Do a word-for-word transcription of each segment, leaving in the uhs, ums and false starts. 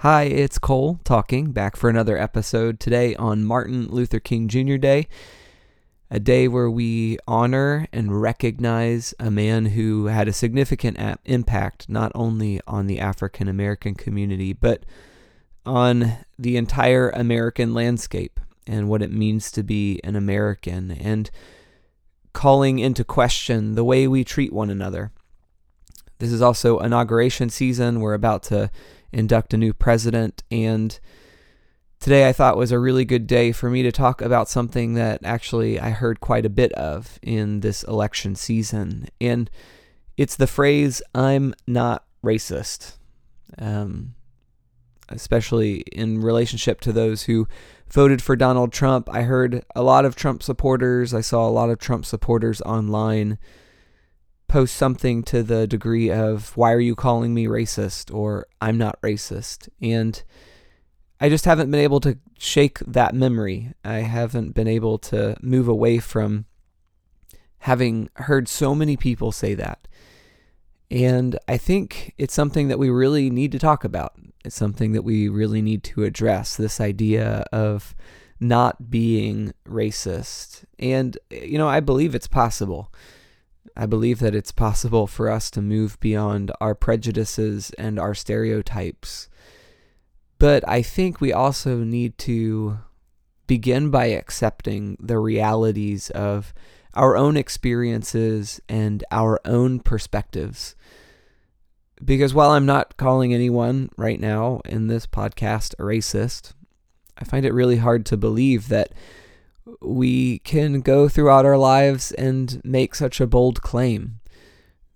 Hi, it's Cole talking, back for another episode today on Martin Luther King Junior Day, a day where we honor and recognize a man who had a significant a- impact not only on the African American community, but on the entire American landscape and what it means to be an American, and calling into question the way we treat one another. This is also inauguration season. We're about to induct a new president, and today I thought was a really good day for me to talk about something that actually I heard quite a bit of in this election season, and it's the phrase, "I'm not racist," um, especially in relationship to those who voted for Donald Trump. I heard a lot of Trump supporters, I saw a lot of Trump supporters online post something to the degree of, "Why are you calling me racist?" or "I'm not racist." And I just haven't been able to shake that memory. I haven't been able to move away from having heard so many people say that. And I think it's something that we really need to talk about. It's something that we really need to address, this idea of not being racist. And, you know, I believe it's possible. I believe that it's possible for us to move beyond our prejudices and our stereotypes. But I think we also need to begin by accepting the realities of our own experiences and our own perspectives. Because while I'm not calling anyone right now in this podcast a racist, I find it really hard to believe that we can go throughout our lives and make such a bold claim,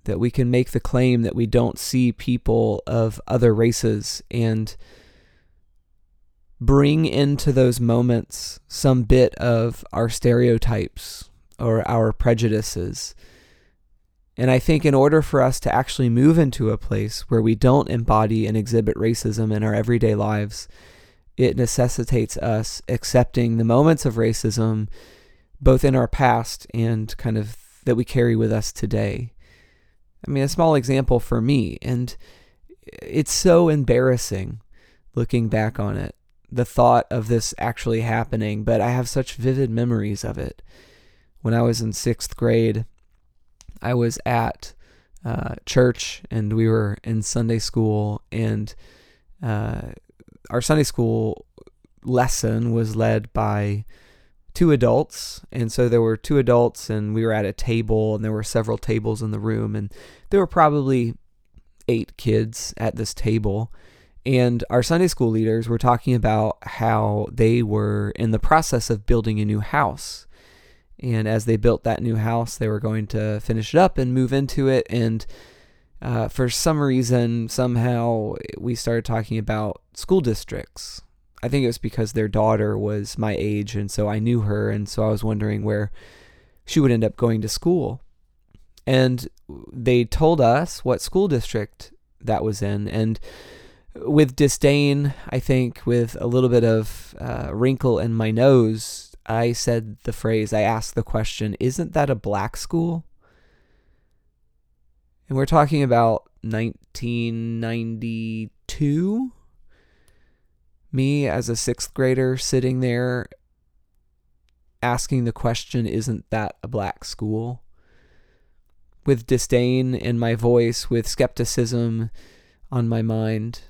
that we can make the claim that we don't see people of other races and bring into those moments some bit of our stereotypes or our prejudices. And I think in order for us to actually move into a place where we don't embody and exhibit racism in our everyday lives, it necessitates us accepting the moments of racism, both in our past and kind of that we carry with us today. I mean, a small example for me, and it's so embarrassing looking back on it, the thought of this actually happening, but I have such vivid memories of it. When I was in sixth grade, I was at uh, church, and we were in Sunday school, and uh our Sunday school lesson was led by two adults. And so there were two adults, and we were at a table, and there were several tables in the room, and there were probably eight kids at this table. And our Sunday school leaders were talking about how they were in the process of building a new house. And as they built that new house, they were going to finish it up and move into it. And Uh, for some reason, somehow, we started talking about school districts. I think it was because their daughter was my age, and so I knew her, and so I was wondering where she would end up going to school. And they told us what school district that was in, and with disdain, I think, with a little bit of uh, wrinkle in my nose, I said the phrase, I asked the question, "Isn't that a black school?" And we're talking about nineteen ninety-two. Me as a sixth grader sitting there asking the question, "Isn't that a black school?" With disdain in my voice, with skepticism on my mind,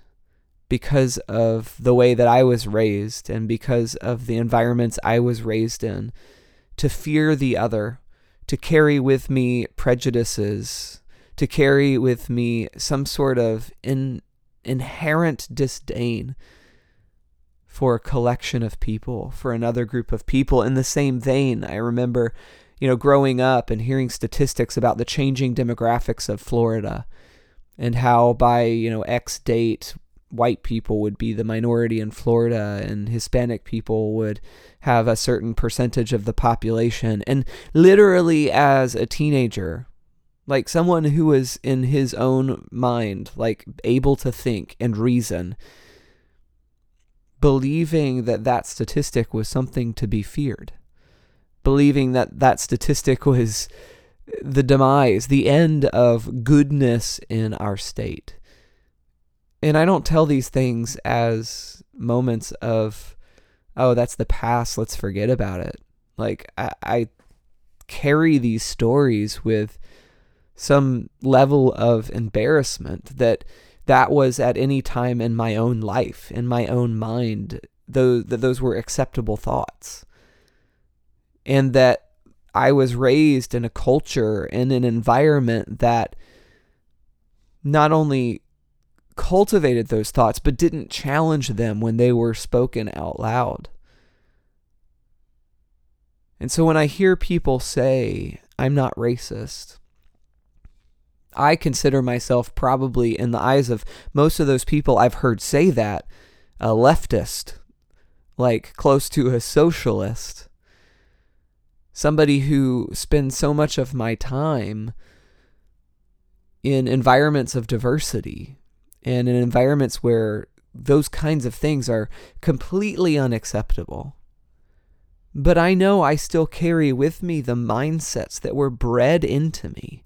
because of the way that I was raised and because of the environments I was raised in, to fear the other, to carry with me prejudices, to carry with me some sort of in, inherent disdain for a collection of people, for another group of people. In the same vein, I remember, you know, growing up and hearing statistics about the changing demographics of Florida and how by, you know, X date, white people would be the minority in Florida and Hispanic people would have a certain percentage of the population. And literally as a teenager, like someone who was in his own mind, like able to think and reason, believing that that statistic was something to be feared, believing that that statistic was the demise, the end of goodness in our state. And I don't tell these things as moments of, oh, that's the past, let's forget about it. Like, I, I carry these stories with some level of embarrassment that that was at any time in my own life, in my own mind, those, that those were acceptable thoughts. And that I was raised in a culture, in an environment that not only cultivated those thoughts, but didn't challenge them when they were spoken out loud. And so when I hear people say, I'm not racist, I consider myself probably, in the eyes of most of those people I've heard say that, a leftist, like close to a socialist, somebody who spends so much of my time in environments of diversity and in environments where those kinds of things are completely unacceptable. But I know I still carry with me the mindsets that were bred into me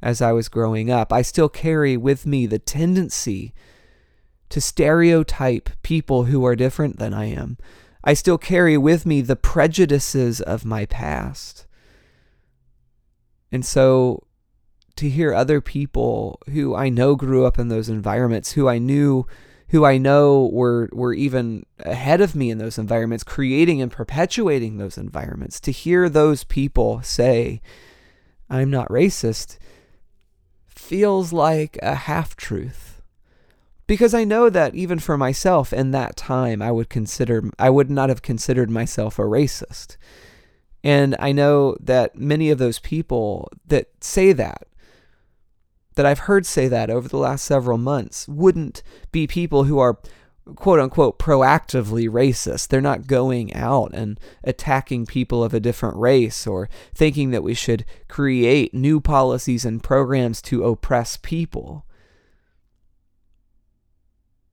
as I was growing up. I still carry with me the tendency to stereotype people who are different than I am. I still carry with me the prejudices of my past. And so to hear other people who I know grew up in those environments, who I knew, who I know were were even ahead of me in those environments, creating and perpetuating those environments, to hear those people say, I'm not racist, feels like a half-truth. Because I know that even for myself in that time, I would consider, I would not have considered myself a racist. And I know that many of those people that say that, that I've heard say that over the last several months, wouldn't be people who are quote-unquote proactively racist. They're not going out and attacking people of a different race or thinking that we should create new policies and programs to oppress people.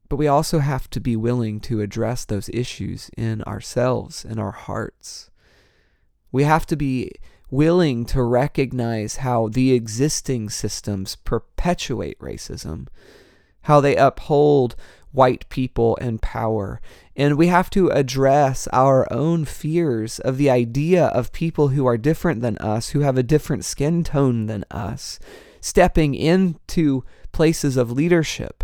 But we also have to be willing to address those issues in ourselves, in our hearts. We have to be willing to recognize how the existing systems perpetuate racism, how they uphold white people in power. And we have to address our own fears of the idea of people who are different than us, who have a different skin tone than us, stepping into places of leadership.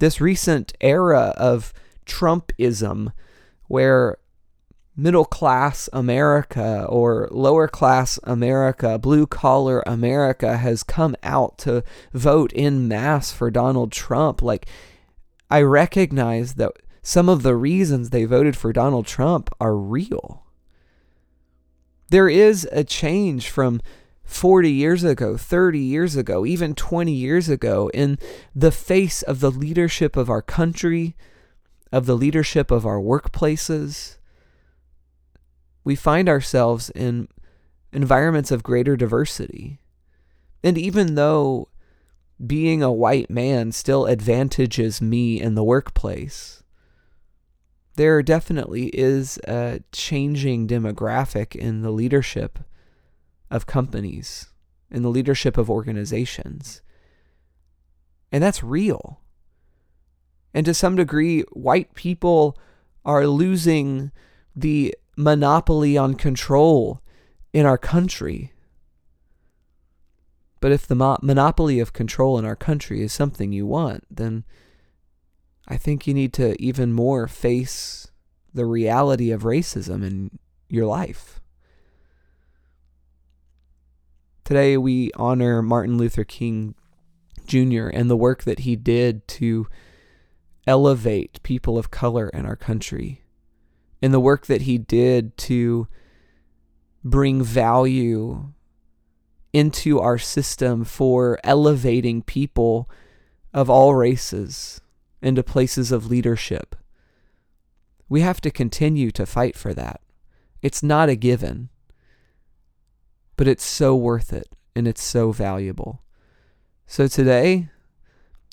This recent era of Trumpism, where middle-class America or lower-class America, blue-collar America has come out to vote en masse for Donald Trump. Like, I recognize that some of the reasons they voted for Donald Trump are real. There is a change from forty years ago, thirty years ago, even twenty years ago, in the face of the leadership of our country, of the leadership of our workplaces. We find ourselves in environments of greater diversity. And even though being a white man still advantages me in the workplace, there definitely is a changing demographic in the leadership of companies, in the leadership of organizations. And that's real. And to some degree, white people are losing the monopoly on control in our country. But if the mo- monopoly of control in our country is something you want, then I think you need to even more face the reality of racism in your life. Today we honor Martin Luther King Junior and the work that he did to elevate people of color in our country, and the work that he did to bring value into our system for elevating people of all races into places of leadership. We have to continue to fight for that. It's not a given, but it's so worth it, and it's so valuable. So today,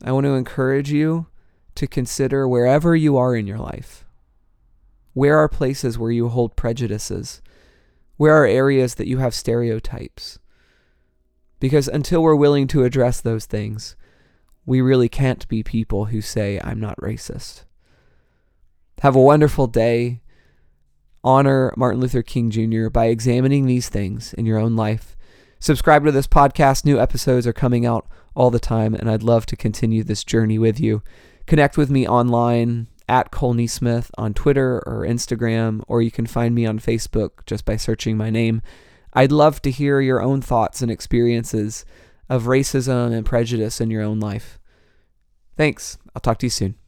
I want to encourage you to consider, wherever you are in your life, where are places where you hold prejudices? Where are areas that you have stereotypes? Because until we're willing to address those things, we really can't be people who say, I'm not racist. Have a wonderful day. Honor Martin Luther King Junior by examining these things in your own life. Subscribe to this podcast. New episodes are coming out all the time, and I'd love to continue this journey with you. Connect with me online at Cole NeSmith on Twitter or Instagram, or you can find me on Facebook just by searching my name. I'd love to hear your own thoughts and experiences of racism and prejudice in your own life. Thanks. I'll talk to you soon.